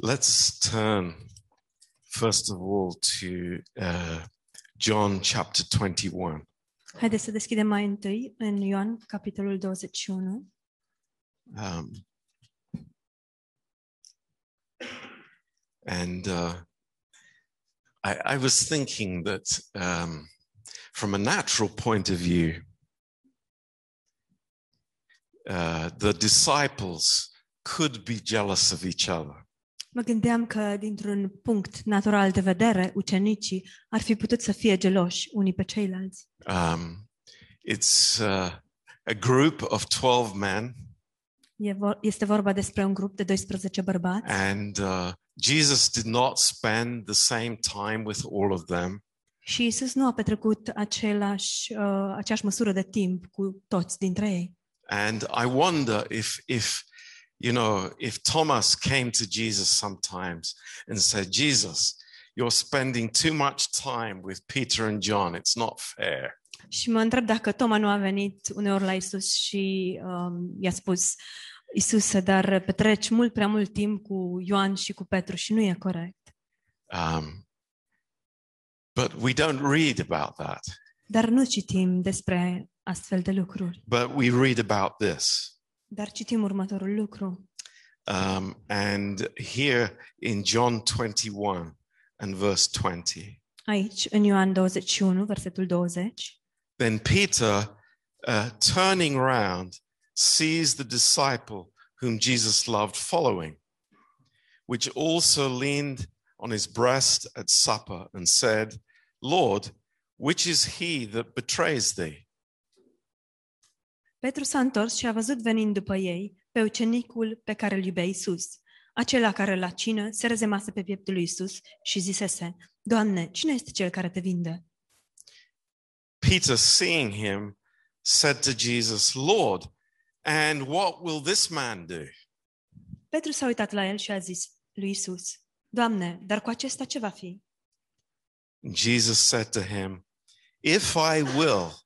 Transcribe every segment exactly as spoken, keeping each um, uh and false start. Let's turn, first of all, to uh, John chapter twenty-one. Haideți să deschidem mai întâi în Ioan, capitolul douăzeci și unu. Um, and uh, I, I was thinking that um, from a natural point of view, uh, the disciples could be jealous of each other. Mă gândeam că, dintr-un punct natural de vedere, ucenicii ar fi putut să fie geloși unii pe ceilalți. Um, it's uh, a group of twelve men. Este vorba despre un grup de doisprezece bărbați. And uh, Jesus did not spend the same time with all of them. Și Isus nu a petrecut același uh, aceeași măsură de timp cu toți dintre ei. And I wonder if if you know, if Thomas came to Jesus sometimes and said, Jesus, you're spending too much time with Peter and John. It's not fair. Și mă întreb dacă Toma nu a venit uneori la Isus și um, i-a spus, Iisuse, dar petreci mult prea mult timp cu Ioan și cu Petru și nu e corect. Um, but we don't read about that. Dar nu citim despre astfel de lucruri. But we read about this. Dar citim următorul lucru. Um, and here in John twenty-one and verse twenty. Aici în Ioan douăzeci și unu, versetul douăzeci. Then Peter, uh, turning round, sees the disciple whom Jesus loved following, which also leaned on his breast at supper and said, Lord, which is he that betrays thee? Petru s-a întors și a văzut venind după ei pe ucenicul pe care îl iubea Iisus. Acela care la cină se rezemase pe pieptul lui Iisus și zisese, Doamne, cine este cel care te vinde? Peter, seeing him, said to Jesus, Lord, and what will this man do? Petru s-a uitat la el și a zis lui Iisus, Doamne, dar cu acesta ce va fi? Jesus said to him, If I will,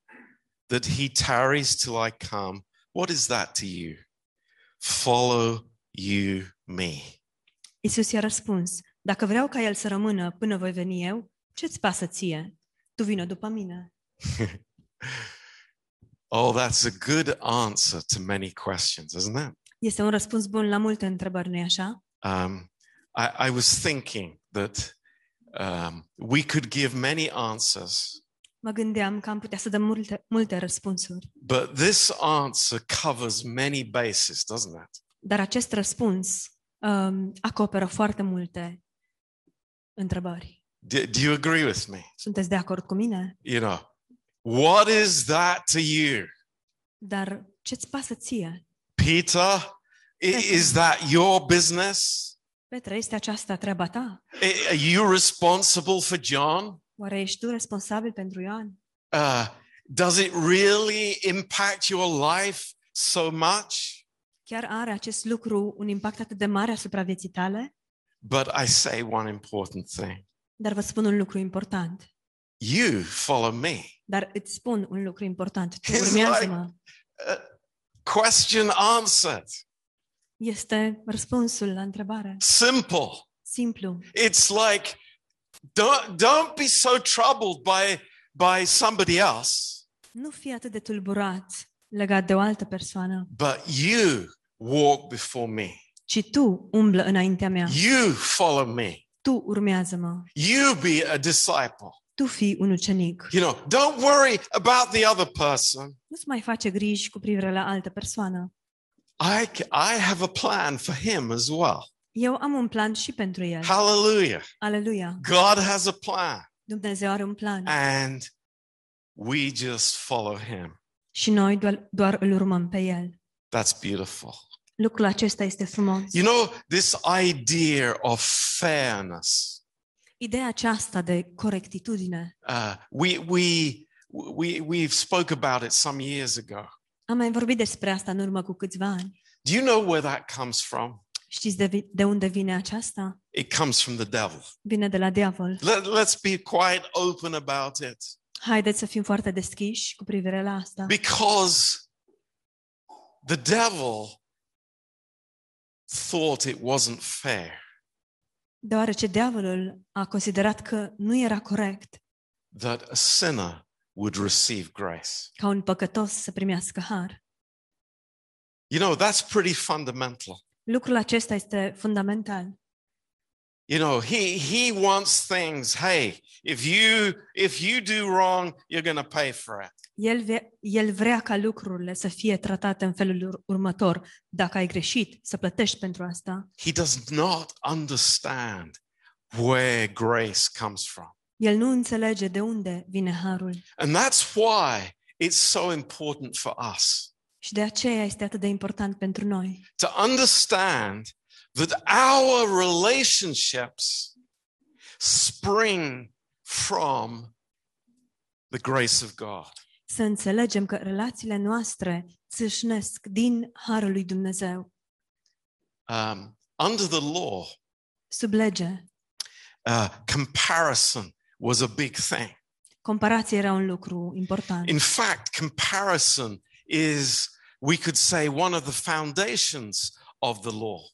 that he tarries till I come, what is that to you? Follow you me. Iisus i-a răspuns, dacă vreau ca el să rămână până voi veni eu, ce-ți pasă ție? Tu vină după mine. Oh, that's a good answer to many questions, isn't it? Este un răspuns bun la multe întrebări, nu-i așa? Um, I, I was thinking that um, we could give many answers. Mă gândeam că am putea să dăm multe, multe răspunsuri. But this answer covers many bases, doesn't it? Dar acest răspuns um, acoperă foarte multe întrebări. Do, do you agree with me? Sunteți de acord cu mine? You know, what is that to you? Dar ce-ți pasă ție? Peter, Petre, is that your business? Petre, este aceasta treaba ta? Are you responsible for John? Oare ești tu responsabil pentru Ioan? Uh, does it really impact your life so much? Chiar are acest lucru un impact atât de mare asupra vieții tale? But I say one important thing. Dar vă spun un lucru important. You follow me. Dar îți spun un lucru important. Tu urmează-mă. Question answered. Este răspunsul la întrebare. Simple. Simplu. It's like Don't, don't be so troubled by, by somebody else. Nu fi atât de tulburat legat de o altă persoană. But you walk before me. Ci tu umblă înaintea mea. You follow me. Tu urmează-mă. You be a disciple. Tu fii un ucenic. You know, don't worry about the other person. Nu-ți mai face griji cu privire la altă persoană. I, I have a plan for him as well. Eu am un plan și pentru el. Hallelujah. Aleluia. God has a plan. Dumnezeu are un plan. And we just follow him. Și noi doar, doar îl urmăm pe el. That's beautiful. Lucrul acesta este frumos. You know, this idea of fairness. Ideea aceasta de corectitudine. Uh, we we we we've spoke about it some years ago. Am mai vorbit despre asta în urmă cu câțiva ani. Do you know where that comes from? Știți de, de unde vine aceasta? It comes from the devil. Vine de la diavol. Let, let's be quite open about it. Haideți să fim foarte deschiși cu privire la asta. Because the devil thought it wasn't fair. deoarece diavolul a considerat că nu era corect that a sinner would receive grace. Ca un păcătos să primească har. You know, that's pretty fundamental. Lucrul acesta este fundamental. You know, he he wants things. Hey, if you if you do wrong, you're going to pay for it. El vrea, el vrea ca lucrurile să fie tratate în felul următor. Dacă ai greșit, să plătești pentru asta. He does not understand where grace comes from. El nu înțelege de unde vine harul. And that's why it's so important for us. Și de aceea este atât de important pentru noi. To understand that our relationships spring from the grace of God. Să înțelegem că relațiile noastre țâșnesc din harul lui Dumnezeu. Um, under the law, sub lege, uh, comparison was a big thing. Comparația era un lucru important. In fact, comparison is, we could say, one of the foundations of the law.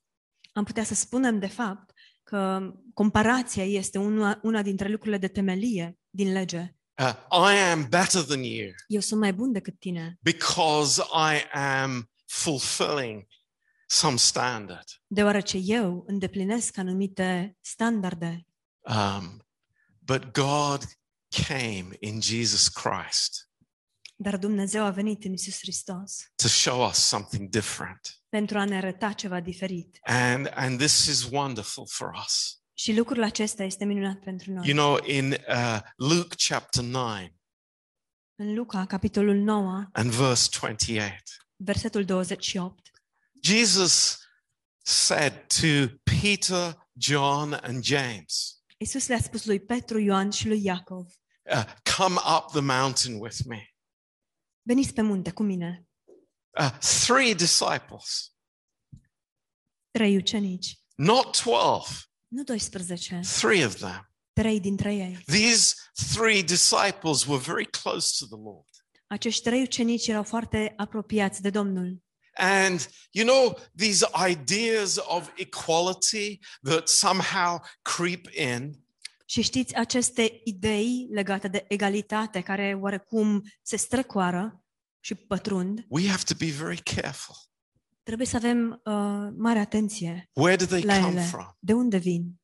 Am putea să spunem, de fapt, că comparația este una, una dintre lucrurile de temelie din lege. Uh, I am better than you. Eu sunt mai bun decât tine. Because I am fulfilling some standard. Deoarece eu îndeplinesc anumite standarde. Um, but God came in Jesus Christ. Dar Dumnezeu a venit în Iisus Hristos. To show us something different. Pentru a ne arăta ceva diferit. And and this is wonderful for us. Și lucrul acesta este minunat pentru noi. You know, in uh, Luke chapter nine. În Luca capitolul nouă. And verse twenty-eight. Versetul douăzeci și opt. Jesus said to Peter, John and James. Iisus le-a spus lui Petru, Ioan și lui Iacov. Uh, Come up the mountain with me. Veniți pe munte cu mine. Uh, three disciples. Trei ucenici. Not twelve. Nu doisprezece. Three of them. Trei dintre ei. These three disciples were very close to the Lord. Acești trei ucenici erau foarte apropiați de Domnul. And you know these ideas of equality that somehow creep in. Și știți, aceste idei legate de egalitate care oarecum se strecoară și pătrund. We have to be very careful. Trebuie să avem uh, mare atenție. Where do they come from? De unde vin?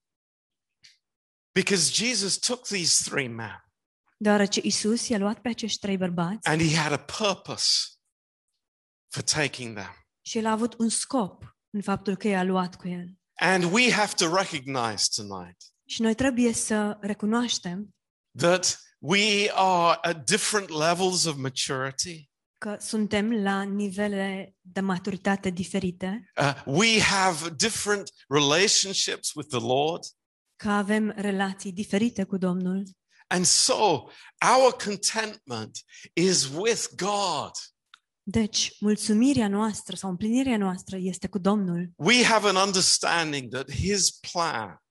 Because Jesus took these three men. Deoarece Isus i-a luat pe acești trei bărbați. And he had a purpose for taking them. Și el a avut un scop în faptul că i-a luat cu el. And we have to recognize tonight. Și noi trebuie să recunoaștem that we are at different levels of maturity. Că suntem la nivele de maturitate diferite. Uh, we have different relationships with the Lord. Că avem relații diferite cu Domnul. And so our contentment is with God. Deci, mulțumirea noastră sau împlinirea noastră este cu Domnul. We have an understanding that his plan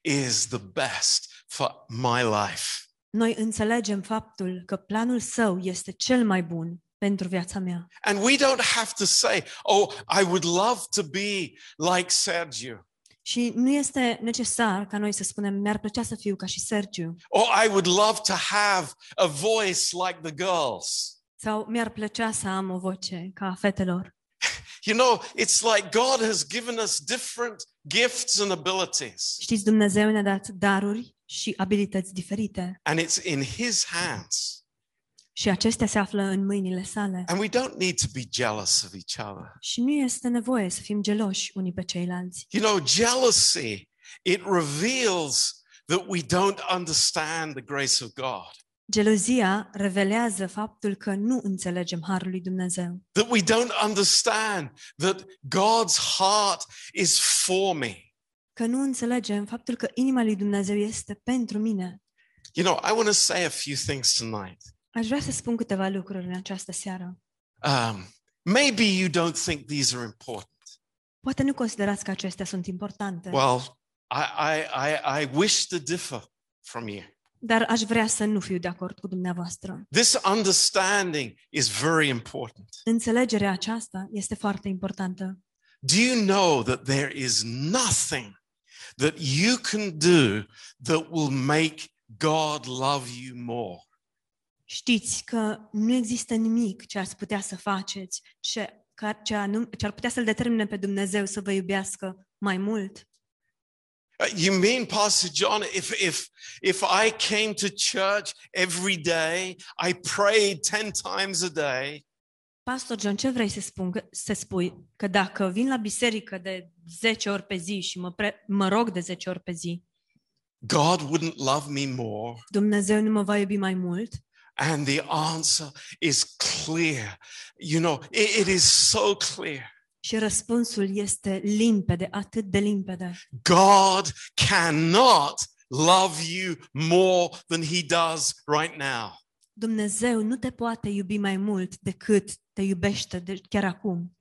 is the best for my life. Noi înțelegem faptul că planul său este cel mai bun pentru viața mea. And we don't have to say, oh, I would love to be like Sergiu. Și nu este necesar ca noi să spunem, mi-ar plăcea să fiu ca și Sergiu. Or I would love to have a voice like the girls. Sau mi-ar plăcea să am o voce ca a fetelor. You know, it's like God has given us different gifts and abilities. Știți, Dumnezeu ne-a dat daruri și abilități diferite. And it's in his hands. Și acestea se află în mâinile sale. And we don't need to be jealous of each other. Și nu este nevoie să fim geloși unii pe ceilalți. You know, jealousy, it reveals that we don't understand the grace of God. Gelozia revelează faptul că nu înțelegem harul lui Dumnezeu. That we don't understand that God's heart is for me. Că nu înțelegem faptul că inima lui Dumnezeu este pentru mine. You know, I want to say a few things tonight. Aș vrea să spun câteva lucruri în această seară. Um, maybe you don't think these are important. Poate nu considerați că acestea sunt importante. Well, I I I I wish to differ from you. Dar aș vrea să nu fiu de acord cu dumneavoastră. This understanding is very important. Înțelegerea aceasta este foarte importantă. Do you know that there is nothing that you can do that will make God love you more. Știți că nu există nimic ce ați putea să faceți, ce, ce ar putea să-L determine pe Dumnezeu să vă iubească mai mult. You mean, Pastor John, if if if I came to church every day, I prayed ten times a day. Pastor John, ce vrei să spun, că, să spui că dacă vin la biserică de zece ori pe zi și mă, pre, mă rog de zece ori pe zi, God wouldn't love me more. Dumnezeu nu mă va iubi mai mult? And the answer is clear. You know, it, it is so clear. Și răspunsul este limpede, atât de limpede. God cannot love you more than he does right now. Dumnezeu nu te poate iubi mai mult decât te iubește de chiar acum.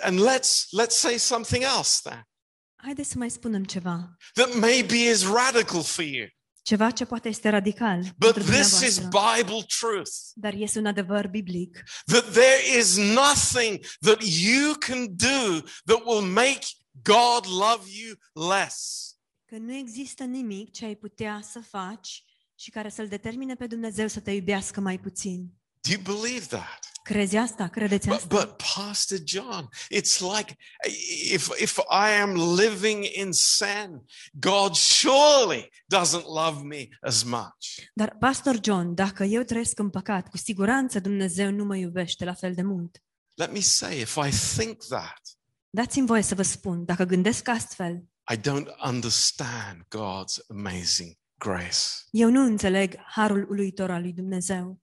And let's let's say something else then. Haideți să mai spunem ceva. That maybe is radical for you. Ceva ce poate este radical. But this is Bible truth. Dar este un adevăr biblic. That there is nothing that you can do that will make God love you less. Că nu există nimic ce ai putea să faci și care să-L determine pe Dumnezeu să te iubească mai puțin. Do you believe that? Crezi asta? Credeți asta? But, but Pastor John, it's like if if I am living in sin, God surely doesn't love me as much. Dar Pastor John, dacă eu trăiesc în păcat, cu siguranță Dumnezeu nu mă iubește la fel de mult. Let me say, if I think that. Dați-mi voie să vă spun, dacă gândesc astfel, I don't understand God's amazing grace. Eu nu înțeleg harul uluitor al lui Dumnezeu.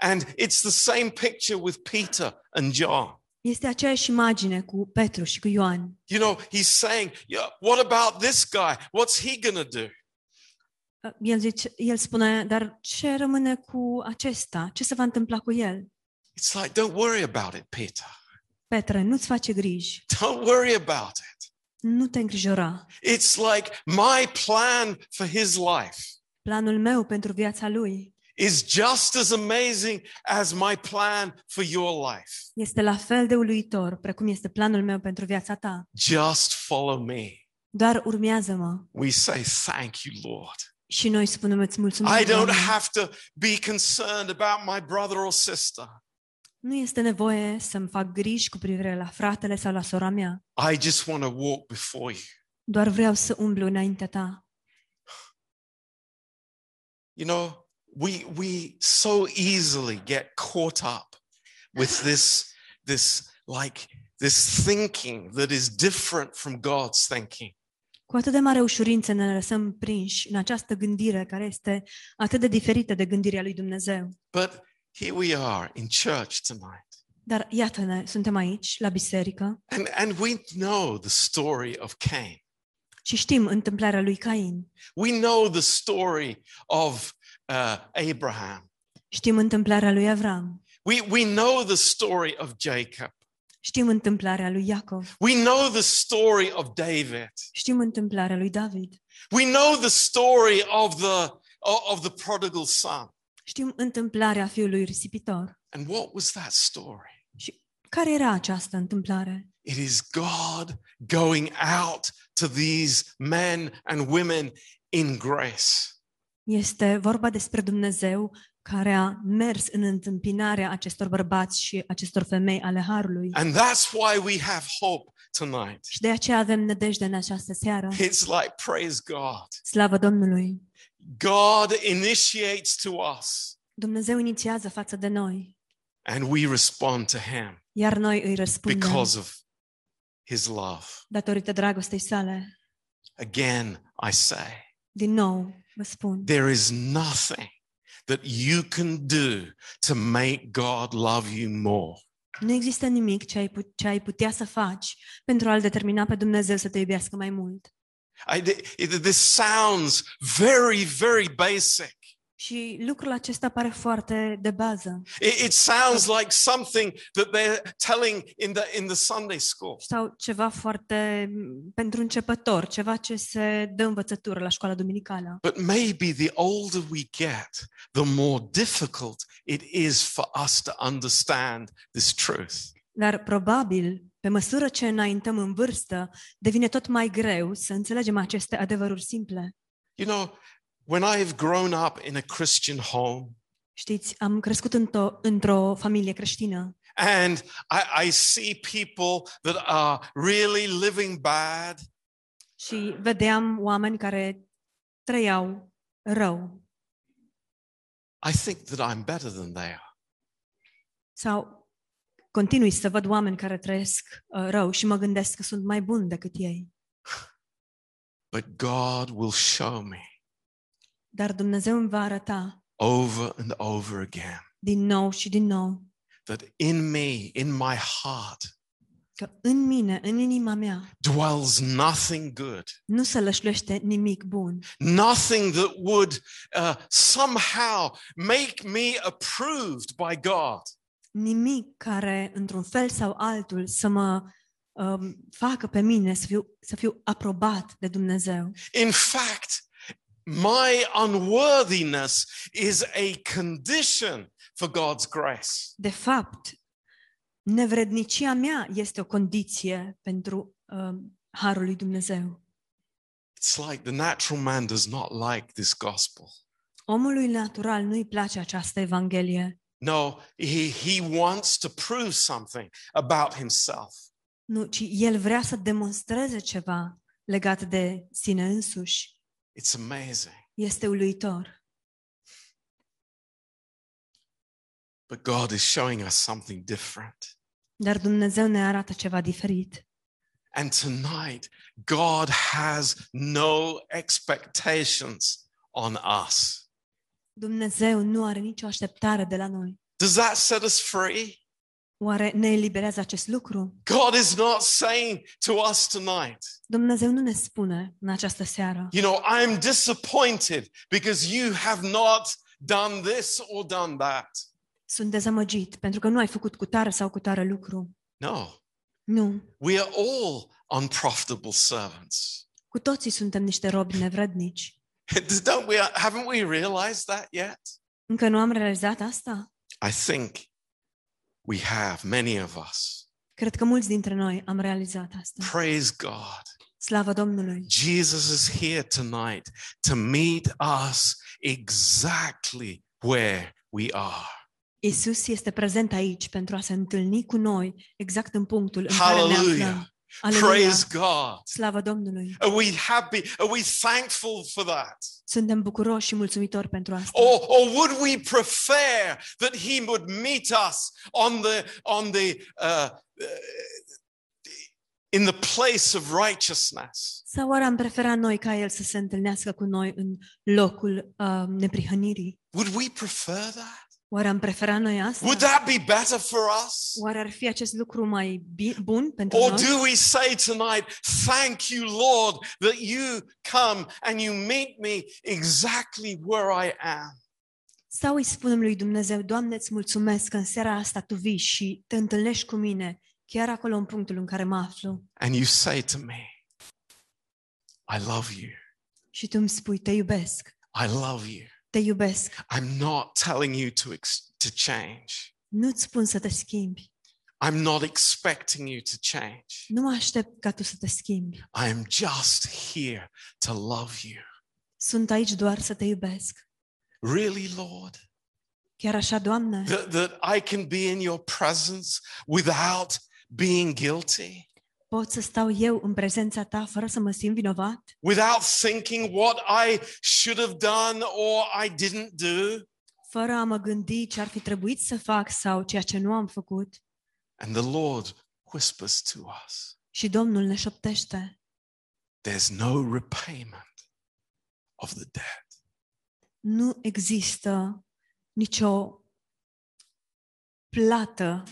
And it's the same picture with Peter and John. Este aceeași imagine cu Petru și cu Ioan. You know, he's saying, yeah, what about this guy? What's he gonna do? El zice, el spune, dar ce rămâne cu acesta? Ce se va întâmpla cu el? It's like, don't worry about it, Peter. Petre, nu-ți face griji. Don't worry about it. Nu te îngrijora. It's like my plan for his life. Planul meu pentru viața lui is just as amazing as my plan for your life. Este la fel de uluitor precum este planul meu pentru viața ta. Just follow me. Doar urmează-mă. We say thank you, Lord. Și noi spunem îți mulțumim. I don't have to be concerned about my brother or sister. Nu este nevoie să-mi fac griji cu privire la fratele sau la sora mea. I just want to walk before you. Doar vreau să umblu înaintea ta. You know, We we so easily get caught up with this this like this thinking that is different from God's thinking. Cu atât de mare ușurință ne lăsăm prinși în această gândire care este atât de diferită de gândirea lui Dumnezeu. But here we are in church tonight. Dar iată-ne, suntem aici la biserică. And and we know the story of Cain. Și știm întâmplarea lui Cain. We know the story of Uh, Abraham. Știm întâmplarea lui Avram. We we know the story of Jacob. Știm întâmplarea lui Iacov. We know the story of David. Știm întâmplarea lui David. We know the story of the of the prodigal son. Știm întâmplarea fiului risipitor. And what was that story? Și care era această întâmplare? It is God going out to these men and women in grace. Este vorba despre Dumnezeu care a mers în întâmpinarea acestor bărbați și acestor femei ale harului. And that's why we have hope tonight. Și de aceea avem nădejde în această seară. It's like praise God. Slavă Domnului. God initiates to us. Dumnezeu inițiază față de noi. And we respond to him. Iar noi îi răspundem. Because of his love. Datorită dragostei sale. Again I say. Din nou. There is nothing that you can do to make God love you more. Nu există nimic ce ai, put- ce ai putea să faci pentru a-L determina pe Dumnezeu să te iubească mai mult. I, this sounds very, very basic. Și lucrul acesta pare foarte de bază. It, it sounds like something that they're telling in the in the Sunday school. Sau ceva foarte pentru începător, ceva ce se dă învățătură la școala duminicală. But maybe the older we get, the more difficult it is for us to understand this truth. Dar probabil Pe măsură ce înaintăm în vârstă, devine tot mai greu să înțelegem aceste adevăruri simple. You know, when I've grown up in a Christian home, știți, am crescut într-o, într-o familie creștină. And I, I see people that are really living bad. Și vedeam oameni care trăiau rău. I think that I'm better than they are. Sau continui să văd oameni care trăiesc uh, rău și mă gândesc că sunt mai bun decât ei. But God will show me. Dar Dumnezeu îmi va arăta. Over and over again. Din nou și din nou. That in me, in my heart, că în mine, în inima mea, dwells nothing good. Nu se lășluiește nimic bun. Nothing that would uh, somehow make me approved by God. Nimic care într-un fel sau altul să mă um, facă pe mine să fiu să fiu aprobat de Dumnezeu. In fact, my unworthiness is a condition for God's grace. De fapt, nevrednicia mea este o condiție pentru uh, harul lui Dumnezeu. It's like the natural man does not like this gospel. Omului natural nu îi place această evanghelie. No, he he wants to prove something about himself. Nu, ci el vrea să demonstreze ceva legat de sine însuși. It's amazing. Este uluitor. But God is showing us something different. Dar Dumnezeu ne arată ceva diferit. And tonight, God has no expectations on us. Dumnezeu nu are nicio așteptare de la noi. Does that set us free? Oare ne eliberează acest lucru? God is not saying to us tonight. Dumnezeu nu ne spune în această seară. You know, I am disappointed because you have not done this or done that. Sunt dezamăgit pentru că nu ai făcut cu tare sau cu tare lucru. No. Nu. We are all unprofitable servants. Cu toții suntem niște robi nevrednici. Don't we, haven't we realized that yet? Încă nu am realizat asta? I think we have, many of us. Cred că mulți dintre noi am realizat asta. Praise God. Slava Domnului. Jesus is here tonight to meet us exactly where we are. Isus este prezent aici pentru a se întâlni cu noi exact în punctul în care ne aflăm. Hallelujah. Praise God. Slava Domnului. Are we happy? Are we thankful for that? Suntem bucuroși și mulțumitori pentru asta. Or, or would we prefer that he would meet us on the on the uh, in the place of righteousness? Sau oare am prefera noi ca el să se întâlnească cu noi în locul uh, neprihănirii? Would we prefer that? Oare am prefera noi asta? Would that be better for us? Oare ar fi acest lucru mai bun pentru noi? Or do we say tonight, thank you Lord that you come and you meet me exactly where I am? Sau îi spunem lui Dumnezeu, Doamne, îți mulțumesc că în seara asta tu vii și te întâlnești cu mine chiar acolo în punctul în care mă aflu. And you say to me, I love you. Și tu îmi spui, te iubesc. I love you. Te iubesc. I'm not telling you to ex- to change. Nu-ți spun să te schimbi. I'm not expecting you to change. Nu mă aștept ca tu să te schimbi. I am just here to love you. Sunt aici doar să te iubesc. Really, Lord? Chiar așa, Doamne? That, that I can be in your presence without being guilty. Pot să stau eu în prezența ta fără să mă simt vinovat? Without thinking what I should have done or I didn't do. Fără a mă gândi ce ar fi trebuit să fac sau ceea ce nu am făcut. And the Lord whispers to us. Și Domnul ne șoptește. There's no repayment of the debt. Nu există nicio plată,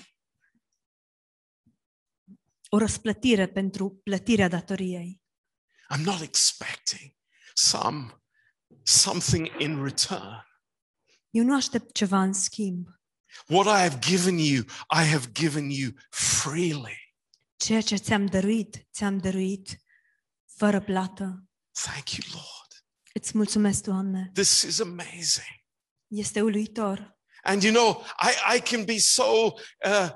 o răsplătire pentru plătirea datoriei. I'm not expecting some something in return. Eu nu aștept ceva în schimb. What I have given you, I have given you freely. Ceea ce ți-am dăruit, ți-am dăruit fără plată. Thank you, Lord. Îți mulțumesc, Doamne. This is amazing. Este uluitor. And you know, I, I can be so uh,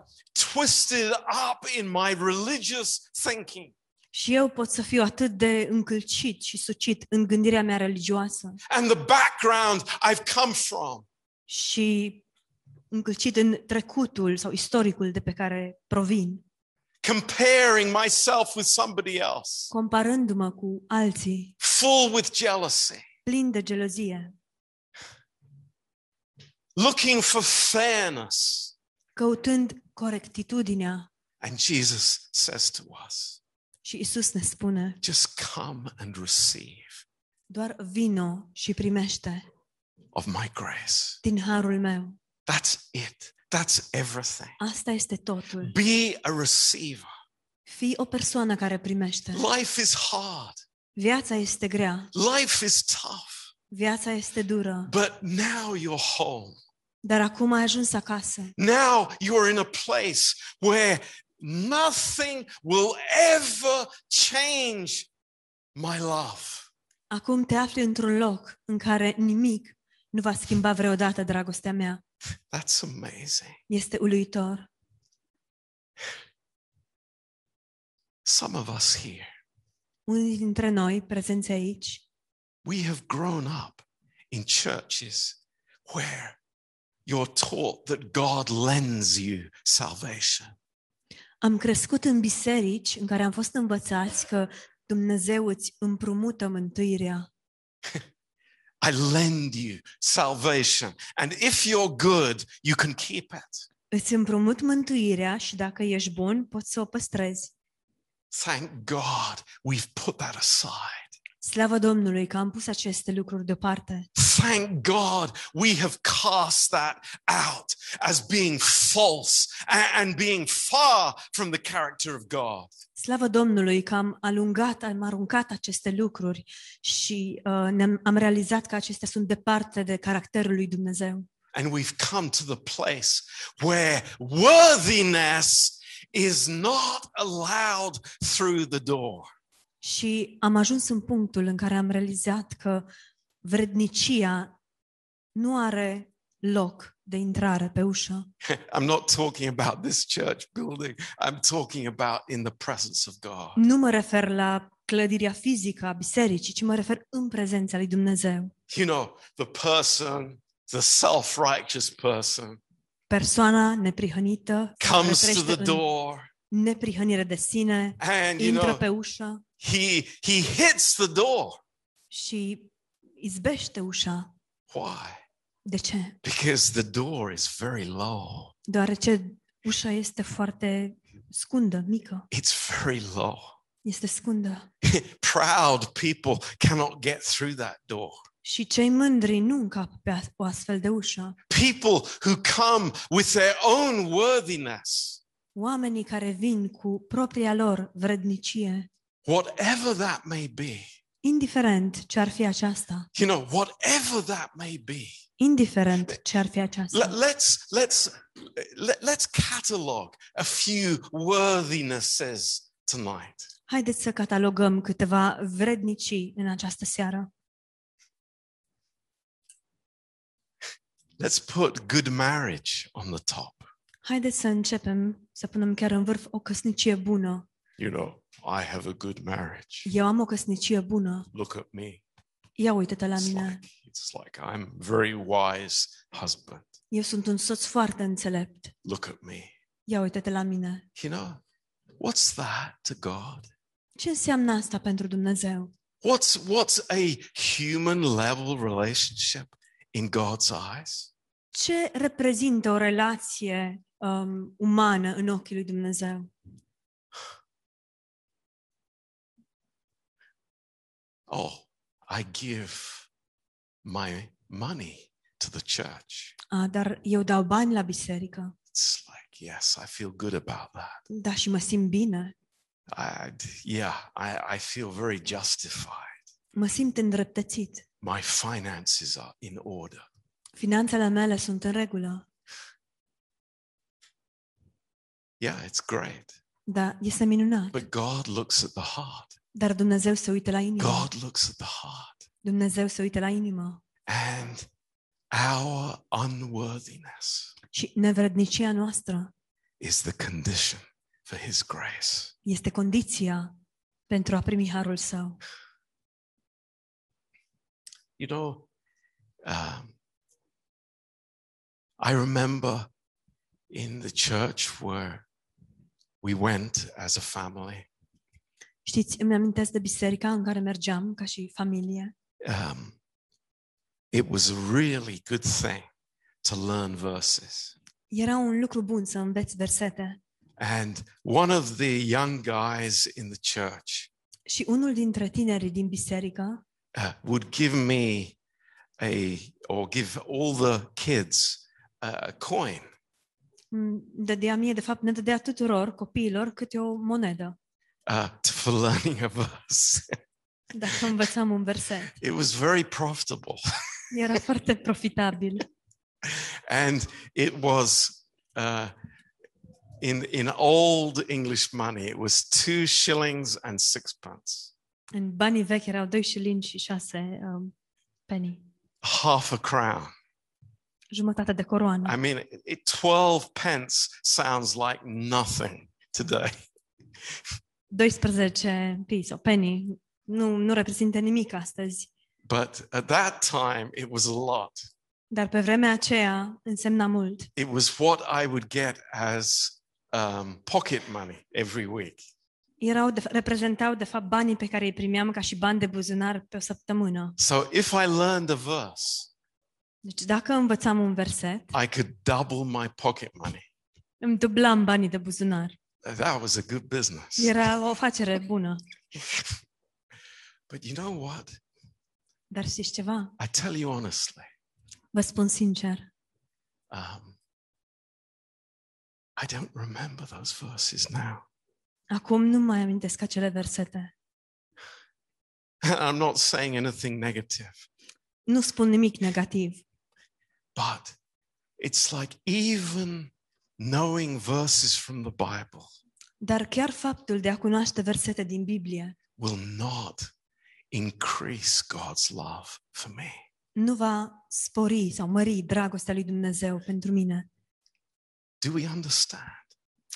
twisted up in my religious thinking. Și eu pot să fiu atât de încălcit și sucit în gândirea mea religioasă. And the background I've come from. Și încălcit în trecutul sau istoricul de pe care provin. Comparing myself with somebody else. Comparându-mă cu alții. Full with jealousy. Plin de gelozie. Looking for fairness. Căutând corectitudinea. And Jesus says to us. Și Iisus ne spune. Just come and receive. Doar vino și primește. Of my grace. Din harul meu. That's it. That's everything. Asta este totul. Be a receiver. Fii o persoană care primește. Life is hard. Viața este grea. Life is tough. Viața este dură. But now you're home. Dar acum ai ajuns acasă. Now you're in a place where nothing will ever change my love. Acum te afli într-un loc în care nimic nu va schimba vreodată dragostea mea. That's amazing. Este uluitor. Some of us here. Unii dintre noi prezenți aici. We have grown up in churches where you're taught that God lends you salvation. Am crescut în biserici în care am fost învățați că Dumnezeu îți împrumută mântuirea. I lend you salvation, and if you're good, you can keep it. Îți împrumut mântuirea și dacă ești bun, poți să o păstrezi. Thank God, we've put that aside. Slavă Domnului că am pus aceste lucruri deoparte. Thank God, we have cast that out as being false and being far from the character of God. Slavă Domnului că am alungat, am aruncat aceste lucruri și uh, ne-am am realizat că acestea sunt departe de caracterul lui Dumnezeu. And we've come to the place where worthiness is not allowed through the door. Și am ajuns în punctul în care am realizat că vrednicia nu are loc de intrare pe ușă. I'm not talking about this church building. I'm talking about in the presence of God. Nu mă refer la clădirea fizică a bisericii, ci mă refer în prezența lui Dumnezeu. You know, the person, the self-righteous person. Persona neprihănită comes to the door. Neprihănire de sine, and, intră you know, pe ușă. He he hits the door. Și izbește ușa. Why? De ce? Because the door is very low. Deoarece ușa este foarte scundă, mică. It's very low. Este scundă. Proud people cannot get through that door. Și cei mândri nu încap pe o astfel de ușă. People who come with their own worthiness. Oamenii care vin cu propria lor vrednicie. Whatever that may be. Indiferent ce ar fi aceasta. You know, whatever that may be. Indiferent ce ar fi aceasta. Let's let's let's catalog a few worthinesses tonight. Haideți să catalogăm câteva vrednicii în această seară. Let's put good marriage on the top. Haideți să începem, să punem chiar în vârf o căsnicie bună. You know, I have a good marriage. Eu am o căsnicie bună. Look at me. Ia uite-te la mine. It's like, it's like I'm very wise husband. Eu sunt un soț foarte înțelept. Look at me. Ia uite-te la mine. You know, what's that to God? Ce înseamnă asta pentru Dumnezeu? What's what's a human level relationship in God's eyes? Ce reprezintă o relație um, umană în ochii lui Dumnezeu? Oh, I give my money to the church. Ah, dar eu dau bani la biserică. It's like, yes, I feel good about that. Da, și mă simt bine. I, yeah, I, I feel very justified. Mă simt îndreptățit. My finances are in order. Finanțele mele sunt în regulă. Yeah, it's great. Da, este minunat. But God looks at the heart. Dar Dumnezeu se uită la inimă. God looks at the heart. Dumnezeu se uită la inimă. And Our unworthiness și nevrednicia noastră is the condition for his grace. Este condiția pentru a primi harul său. You know, um, I remember in the church where we went as a family. Știți, îmi amintesc de biserica în care mergeam ca și familie. Um, it was a really good thing to learn verses. Era un lucru bun să înveți versete. And one of the young guys in the church și unul dintre tinerii din biserică uh, would give me a or give all the kids a coin. Dădea mie, de fapt, ne dădea tuturor copiilor câte o monedă. Uh, for learning a verse. Dacă învățam un verset. It was very profitable. Era foarte profitabil. And it was uh, in in old English money, it was two shillings and sixpence. În banii vechi erau doi șilingi și șase um, penny. Half a crown. Jumătate de coroană. I mean, it, twelve pence sounds like nothing today. doisprezece pence sau penny nu nu reprezintă nimic astăzi. But at that time it was a lot. Dar pe vremea aceea însemna mult. It was what I would get as um, pocket money every week. Erau de, reprezentau de fapt banii pe care îi primeam ca și bani de buzunar pe o săptămână. So if I learned a verse, deci dacă învățam un verset, I could double my pocket money. Îmi dublam banii de buzunar. That was a good business. Era o afacere bună. But you know what? Dar știți ceva? I tell you honestly. Vă spun sincer. Um, I don't remember those verses now. Acum nu mai amintesc acele versete. I'm not saying anything negative. Nu spun nimic negativ. But it's like even knowing verses from the Bible. Dar chiar faptul de a cunoaște versete din Biblie will not increase God's love for me. Nu va spori sau mări dragostea lui Dumnezeu pentru mine. Do we understand?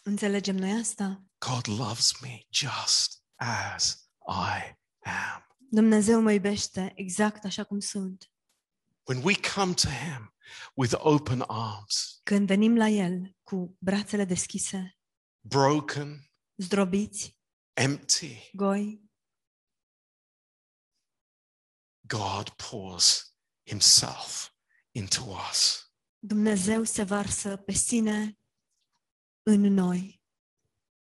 Înțelegem noi asta? God loves me just as I am. Dumnezeu mă iubește exact așa cum sunt. When we come to him with open arms, când venim la el cu brațele deschise, broken, zdrobiți, empty, goi, God pours himself into us. Dumnezeu se varsă pe sine în noi.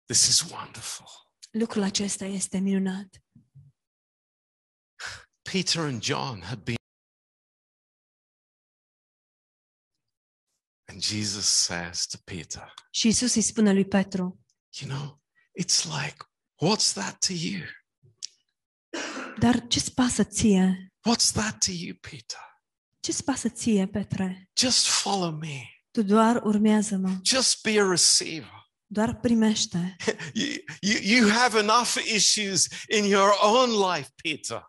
This is wonderful. Lucrul acesta este minunat. Peter and John had been, and Jesus says to Peter, și Iisus îi spune lui Petru, you know, it's like, what's that to you? Dar ce-ți pasă ție? What's that to you, Peter? Ce-ți pasă ție, Petre? Just follow me. Tu doar urmează-mă. Just be a receiver. Doar primește. you, you, you have enough issues in your own life, Peter.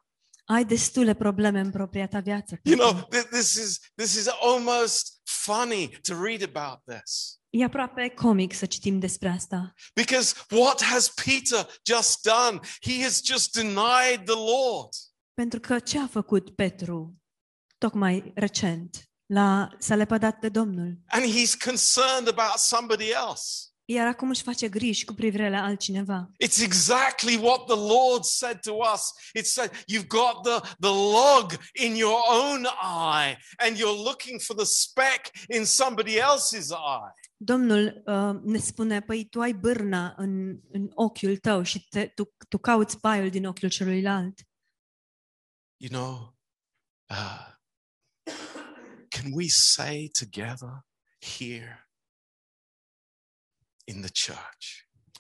Ai destule probleme în propria ta viață. You know, this is this is almost funny to read about this. E aproape comic să citim despre asta. Because what has Peter just done? He has just denied the Lord. Pentru că ce a făcut Petru tocmai recent? La s-a lepădat de Domnul. And he's concerned about somebody else. Iar acum își face griji cu privire la altcineva. It's exactly what the Lord said to us. It said, you've got the, the log in your own eye and you're looking for the speck in somebody else's eye. Domnul uh, ne spune, păi tu ai bârna în, în ochiul tău și te, tu, tu cauți paiul din ochiul celuilalt. You know, uh, can we say together here in the church?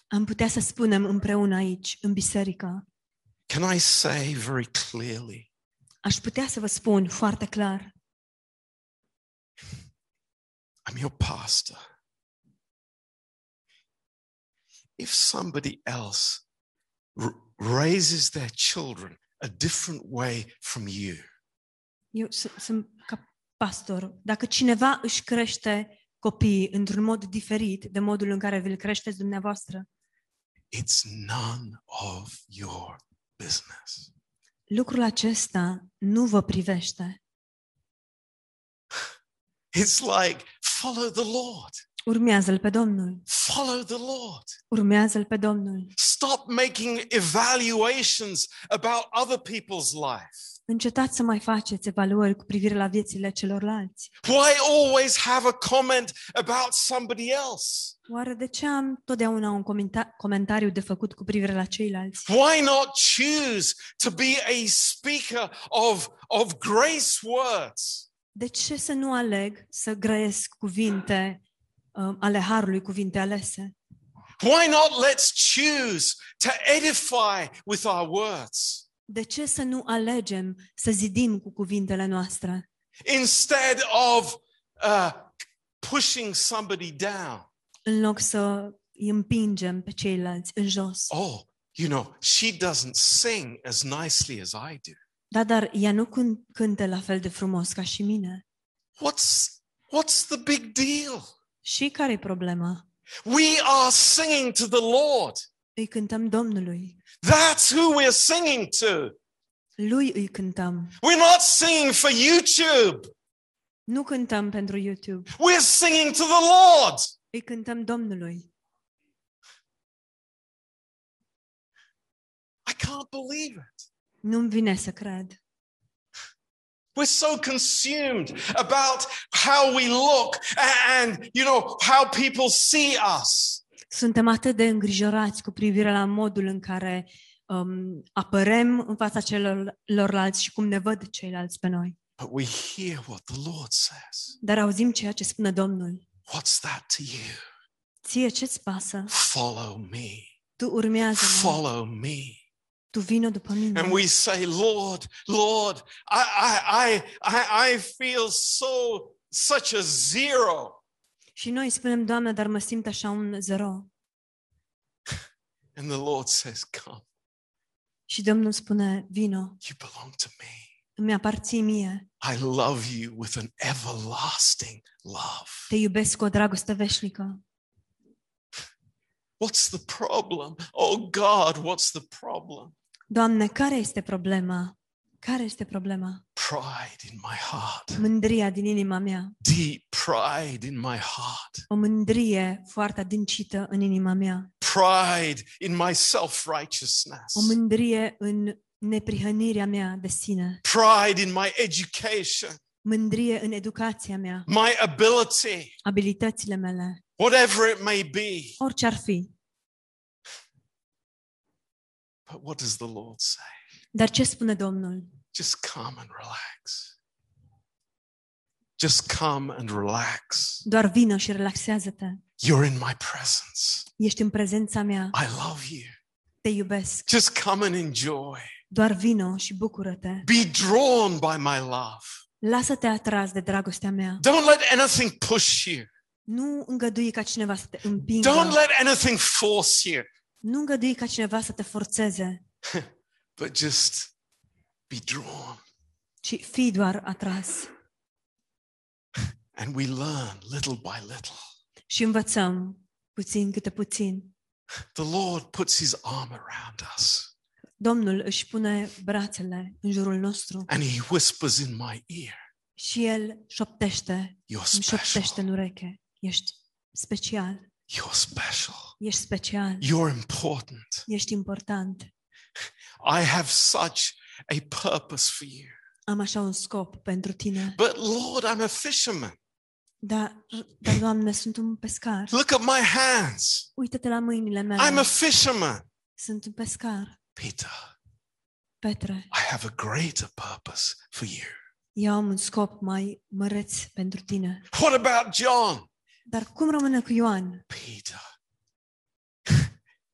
Am putea să spunem împreună aici, în biserică. Can I say very clearly? Aș putea să vă spun foarte clar. I'm your pastor. If somebody else raises their children a different way from you, eu sunt pastor, dacă cineva își crește copiii într-un mod diferit de modul în care vi-l creșteți dumneavoastră, it's none of your business. Lucrul acesta nu vă privește. It's like follow the Lord. Urmează-l pe Domnul. Follow the Lord. Urmează-l pe Domnul. Stop making evaluations about other people's life. Încetați să mai faceți evaluări cu privire la viețile celorlalți. Why always have a comment about somebody else? Oare de ce am totdeauna un comenta- comentariu de făcut cu privire la ceilalți? Why not choose to be a speaker of of grace words? De ce să nu aleg să grăiesc cuvinte um, ale harului, cuvinte alese? Why not let's choose to edify with our words? De ce să nu alegem să zidim cu cuvintele noastre? Instead of uh, pushing somebody down. În loc să îi împingem pe ceilalți în jos. Oh, you know, she doesn't sing as nicely as I do. Da, dar ea nu cântă la fel de frumos ca și mine. What's what's the big deal? Și care-i problema? We are singing to the Lord. Îi cântăm Domnului. That's who we're singing to. Lui îi cântăm. We're not singing for YouTube. Nu cântăm pentru YouTube. We're singing to the Lord. Îi cântăm Domnului. I can't believe it. Nu-mi vine să cred. We're so consumed about how we look and, you know, how people see us. Suntem atât de îngrijorați cu privire la modul în care um, apărem în fața celorlalți și cum ne văd ceilalți pe noi. But we hear what the Lord says. Dar auzim ceea ce spune Domnul. What's that to you? Ție ce-ți pasă? Follow me. Tu urmează-mă. Follow me. Tu vino după mine. And we say, Lord, Lord, I, I, I, I feel so such a zero. Și noi spunem, Doamne, dar mă simt așa un zero. And the Lord says, come. Și Domnul spune, vino. You belong to me. Îmi aparții mie. I love you with an everlasting love. Te iubesc cu o dragoste veșnică. What's the problem? Oh God, what's the problem? Doamne, care este problema? Care este problema? Pride in my heart. Mândria din inima mea. Deep pride in my heart. O mândrie foarte adâncită în inima mea. Pride in my self-righteousness. O mândrie în neprihănirea mea de sine. Pride in my education. Mândrie în educația mea. My ability. Abilitățile mele. Whatever it may be. Orice ar fi. But what does the Lord say? Dar ce spune Domnul? Just come and relax. Just come and relax. Doar vino și relaxează-te. You're in my presence. Ești în prezența mea. I love you. Te iubesc. Just come and enjoy. Doar vino și bucură-te. Be drawn by my love. Lasă-te atras de dragostea mea. Don't let anything push you. Nu îngădui ca cineva să te împingă. Don't let anything force you. Nu îngădui ca cineva să te forțeze. But just be drawn. Ci fii doar atras. And we learn little by little. Și învățăm puțin câte puțin. The Lord puts his arm around us. Domnul își pune brațele în jurul nostru. And he whispers in my ear. Și el șoptește, îmi șoptește în ureche. Ești special. You're special. Ești special. You're important. Ești important. I have such a purpose for you. Am așa un scop pentru tine. But Lord, I'm a fisherman. Dar, dar Doamne, sunt un pescar. Look at my hands. Uită-te la mâinile mele. I'm a fisherman. Sunt un pescar. Peter. Petre. I have a greater purpose for you. Eu am un scop mai măreț pentru tine. What about John? Dar cum rămâne cu Ioan? Peter.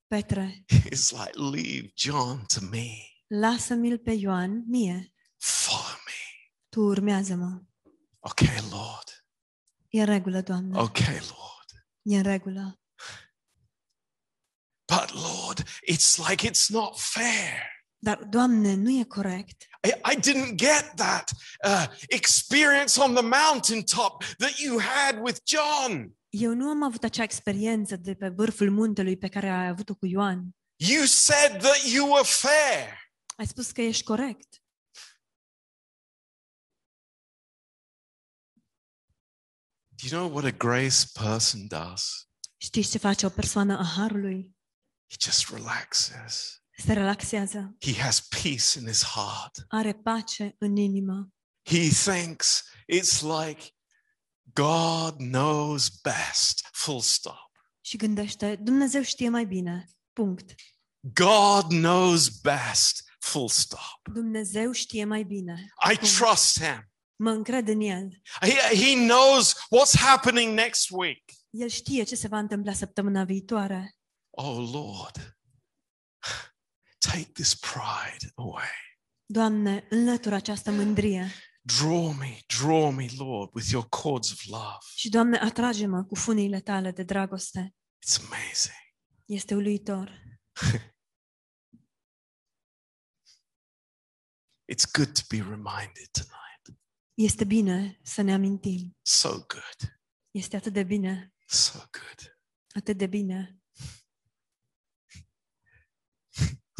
Petre. It's like, leave John to me. Lasă-mi-l pe Ioan mie. Follow me. Tu urmează-mă. Okay, Lord. E în regulă, Doamne. Okay, Lord. E în regulă. But Lord, it's like it's not fair. Dar, Doamne, nu e corect. I, I didn't get that uh, experience on the mountaintop that you had with John. Eu nu am avut acea experiență de pe vârful muntelui pe care ai avut-o cu Ioan. You said that you were fair. Ai spus că ești corect. Do you know what a grace person does? Știi ce face o persoană a harului? He just relaxes. Se relaxează. He has peace in his heart. Are pace în inimă. He thinks it's like God knows best. Full stop. Și gândește, Dumnezeu știe mai bine. Punct. God knows best. Full stop. Dumnezeu știe mai bine. I trust him. Mă încred în el. He, he knows what's happening next week. El știe ce se va întâmpla săptămâna viitoare. Oh Lord, take this pride away. Doamne, înlătură această mândrie. Draw me, draw me, Lord, with your cords of love. Și Doamne, atrage-mă cu funiile tale de dragoste. It's amazing. Este uluitor. It's good to be reminded tonight. Este bine să ne amintim. So good. Este atât de bine. So good. Atât de bine.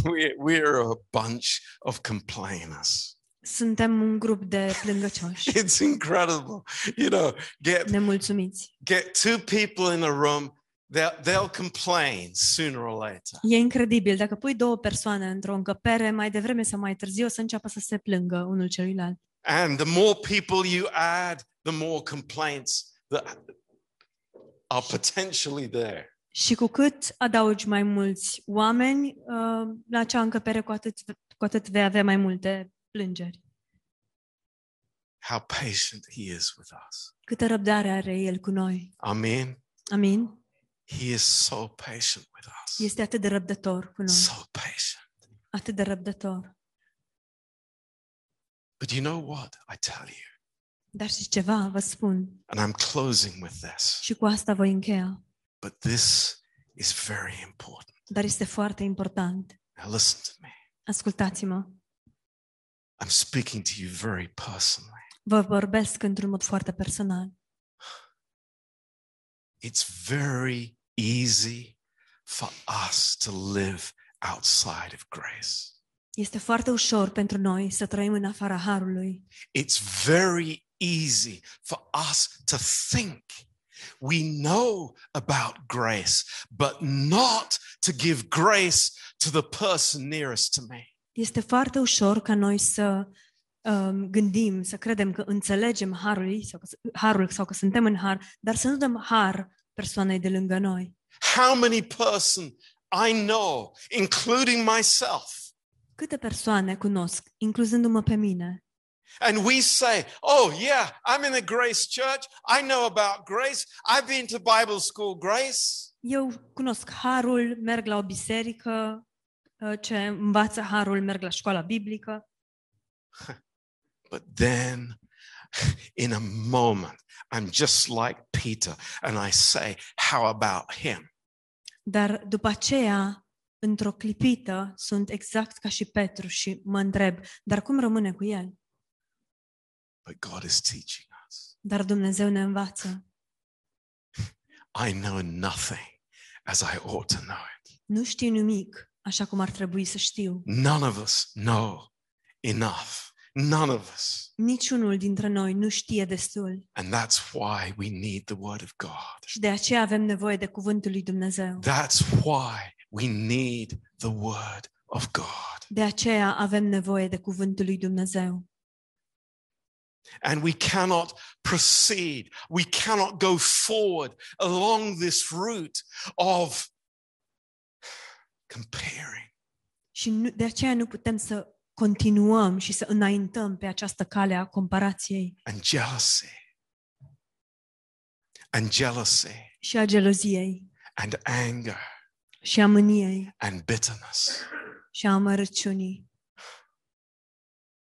We we're a bunch of complainers. Suntem un grup de plângăcioși. It's incredible. You know, get nemulțumiți. Get two people in a room, they'll, they'll complain sooner or later. E incredibil, dacă pui două persoane într-o încăpere, mai devreme sau mai târziu o să înceapă să se plângă unul celuilalt. And the more people you add, the more complaints that are potentially there. Și cu cât adaugi mai mulți oameni uh, la acea încăpere, cu atât, cu atât vei avea mai multe plângeri. How patient he is with us. Câtă răbdare are el cu noi. Amen. Amen. He is so patient with us. Este atât de răbdător cu noi. So patient. Atât de răbdător. But you know what? I tell you. Dar și ceva vă spun. And I'm closing with this. Și cu asta voi încheia. But this is very important. Dar este foarte important. Now listen to me. Ascultați-mă. I'm speaking to you very personally. Vă vorbesc într-un mod foarte personal. It's very easy for us to live outside of grace. Este foarte ușor pentru noi să trăim în afara harului. It's very easy for us to think we know about grace, but not to give grace to the person nearest to me. Este foarte ușor ca noi să um, gândim, să credem că înțelegem harul sau, harul sau că suntem în har, dar să nu dăm har persoanei de lângă noi. How many person I know, including myself. Câte persoane cunosc, incluzându-mă pe mine. And we say, oh yeah, I'm in the Grace Church. I know about grace. I've been to Bible school grace. Eu cunosc harul, merg la o biserică ce învață harul, merg la școala biblică. But then in a moment I'm just like Peter and I say, how about him? Dar după aceea, într-o clipită, sunt exact ca și Petru și mă întreb, dar cum rămâne cu el? But God is teaching us. Dar Dumnezeu ne învață. I know nothing as I ought to know it. Nu știu nimic așa cum ar trebui să știu. None of us know enough. None of us. Niciunul dintre noi nu știe destul. And that's why we need the word of God. Și de aceea avem nevoie de cuvântul lui Dumnezeu. That's why we need the word of God. De aceea avem nevoie de cuvântul lui Dumnezeu. And we cannot proceed. We cannot go forward along this route of comparing. Și nu, de aceea nu putem să continuăm și să înaintăm pe această cale a comparației. And jealousy. And jealousy. Și a geloziei. And anger. Și a mâniei. And bitterness. Și a amărăciunii.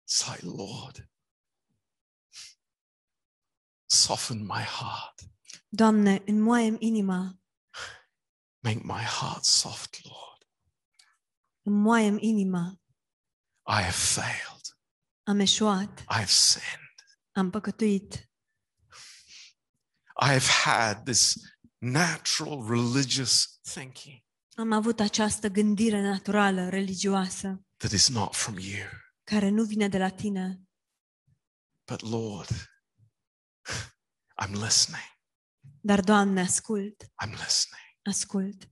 It's like, Lord, soften my heart. Doamne, înmoaie-mi inima. Make my heart soft, Lord. Înmoaie-mi inima. I have failed. Am eșuat. I have sinned. Am păcătuit. I have had this natural religious thinking. Am avut această gândire naturală, religioasă, that is not from you. Care nu vine de la tine. But Lord, I'm listening. Dar Doamne, ascult. I'm listening. Ascult.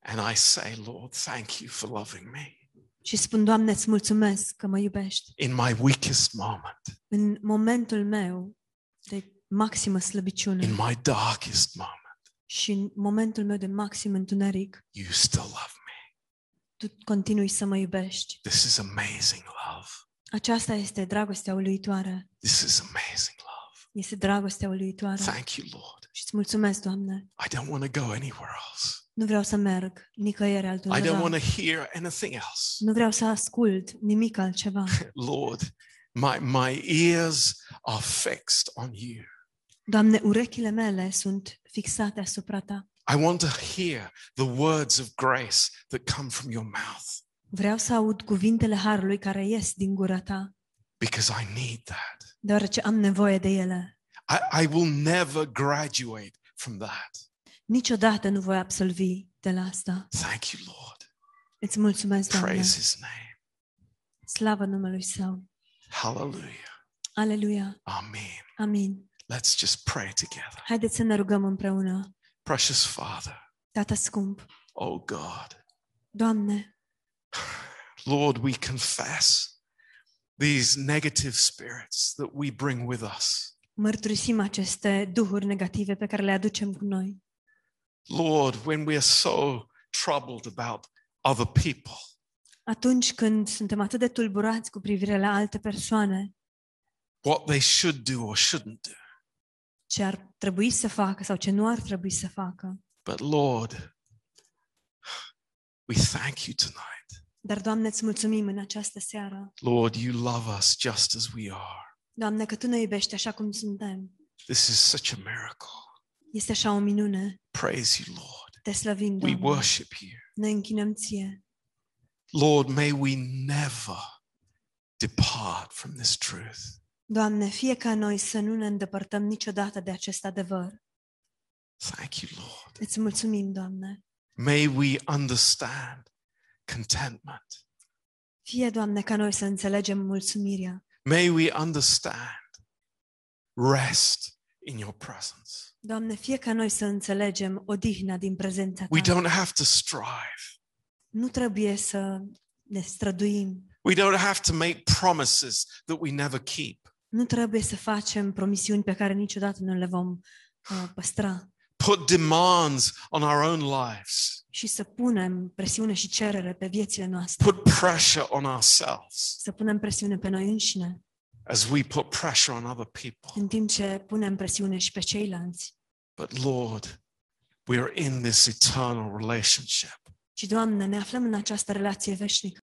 And I say, Lord, thank you for loving me. Și spun, Doamne, îți mulțumesc că mă iubești. In my weakest moment. În momentul meu de maximă slăbiciune. In my darkest moment. Și în momentul meu de maxim întuneric. You still love me. Tu continui să mă iubești. This is amazing love. Aceasta este dragostea uluitoare. This is amazing love. Este dragostea uluitoare. Thank you, Lord. Și îți mulțumesc, Doamne. I don't want to go anywhere else. Nu vreau să merg nicăieri altundeva. I don't want to hear anything else. Nu vreau să ascult nimic altceva. Lord, my my ears are fixed on you. Doamne, urechile mele sunt fixate asupra ta. I want to hear the words of grace that come from your mouth. Vreau să aud cuvintele harului care ies din gura ta. Because I need that. Deoarece am nevoie de ele. I, I will never graduate from that. Niciodată nu voi absolvi de la asta. Thank you, Lord. Îți mulțumesc, Doamne. Praise His name. Slavă numelui Său. Hallelujah. Aleluia. Amen. Amen. Let's just pray together. Haideți să ne rugăm împreună. Precious Father. Tată scump. Oh God. Doamne. Lord, we confess these negative spirits that we bring with us. Mărturisim aceste duhuri negative pe care le aducem cu noi. Lord, when we are so troubled about other people. Atunci când suntem atât de tulburați cu privire la alte persoane. What they should do or shouldn't do. Ce ar trebui să facă sau ce nu ar trebui să facă. But Lord, we thank you tonight. Dar Doamne, îți mulțumim în această seară. Lord, you love us just as we are. Doamne, că tu ne iubești așa cum suntem. This is such a miracle. Este așa o minune. Praise you, Lord. Te slăvim, Doamne. We worship you. Ne închinăm ție. Lord, may we never depart from this truth. Doamne, fie ca noi să nu ne îndepărtăm niciodată de acest adevăr. Thank you, Lord. Îți mulțumim, Doamne. May we understand contentment. Fie, Doamne, ca noi să înțelegem mulțumirea. May we understand rest in your presence. Doamne, fie ca noi să înțelegem odihna din prezența ta. We don't have to strive. Nu trebuie să ne străduim. We don't have to make promises that we never keep. Nu trebuie să facem promisiuni pe care niciodată nu le vom uh, păstra. Put demands on our own lives. Și să punem presiune și cerere pe viețile noastre. Put pressure on ourselves. Să punem presiune pe noi înșine. As we put pressure on other people. În timp ce punem presiune și pe ceilalți. But Lord, we are in this eternal relationship. Și Doamne, ne aflăm în această relație veșnică.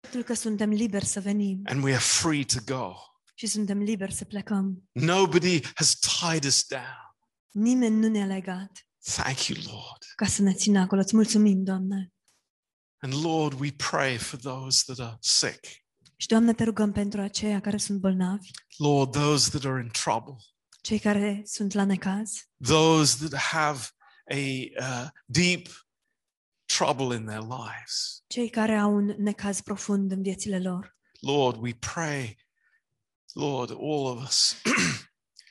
Pentru că suntem liberi să venim. And we are free to go. Și suntem liberi să plecăm. Nobody has tied us down. Nimeni nu ne-a legat. Thank you, Lord. Ca să ne țină acolo. Îți mulțumim, Doamne. And Lord, we pray for those that are sick. Și, Doamne, te rugăm pentru aceia care sunt bolnavi. Lord, those that are in trouble. Cei care sunt la necaz. Those that have a uh, deep trouble in their lives. Cei care au un necaz profund în viețile lor. Lord, we pray, Lord, all of us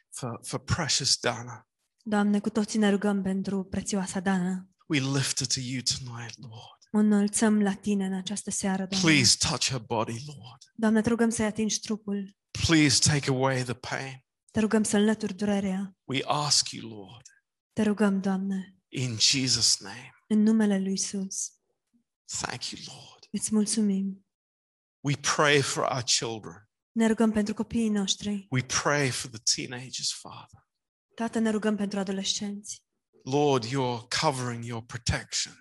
for for precious Dana. Doamne, cu toții ne rugăm pentru prețioasa Dana. We lift her to you tonight, Lord. O înălțăm la tine în această seară, Doamne. Please touch her body, Lord. Doamne, te rugăm să-i atingi trupul. Please take away the pain. Te rugăm să înlături durerea. We ask you, Lord. Te rugăm, Doamne. In Jesus' name. În numele lui Isus. Thank you, Lord. Îți mulțumim. We pray for our children. Ne rugăm pentru copiii noștri. We pray for the teenagers, Father. Tată, ne rugăm pentru adolescenți. Lord, you're covering your protection.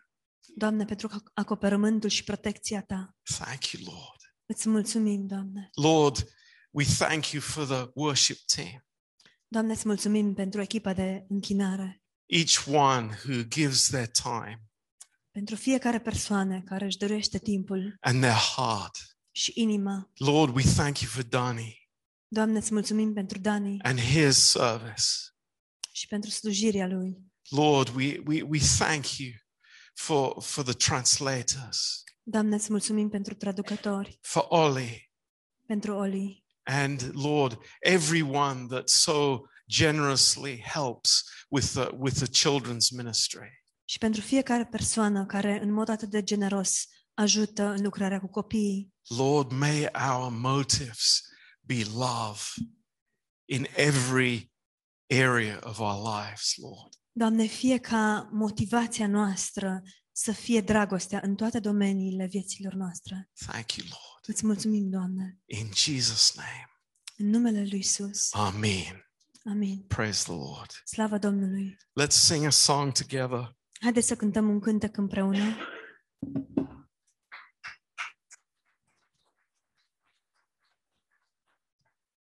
Doamne, pentru acoperământul și protecția ta. Thank you, Lord. Îți mulțumim, Doamne. Lord, we thank you for the worship team. Doamne, îți mulțumim pentru echipa de închinare. Each one who gives their time. Pentru fiecare persoană care își dorește timpul. And their heart. Și inima. Lord, we thank you for Dani. Doamne, îți mulțumim pentru Dani. And his service. Și pentru slujirea lui. Lord, we we we thank you for for the translators. Doamne, îți mulțumim pentru traducători. For Oli. Pentru Oli. And Lord, everyone that so generously helps with the with the children's ministry. Și pentru fiecare persoană care în mod atât de generos ajută în lucrarea cu copiii. Lord, may our motives be love in every area of our lives, Lord. Doamne, fie ca motivația noastră să fie dragostea în toate domeniile vieților noastre. Thank you, Lord. Îți mulțumim, Doamne. In Jesus' name. În numele lui Iisus. Amen. Amen. Praise the Lord. Slava Domnului. Let's sing a song together. Haideți să cântăm un cântec împreună.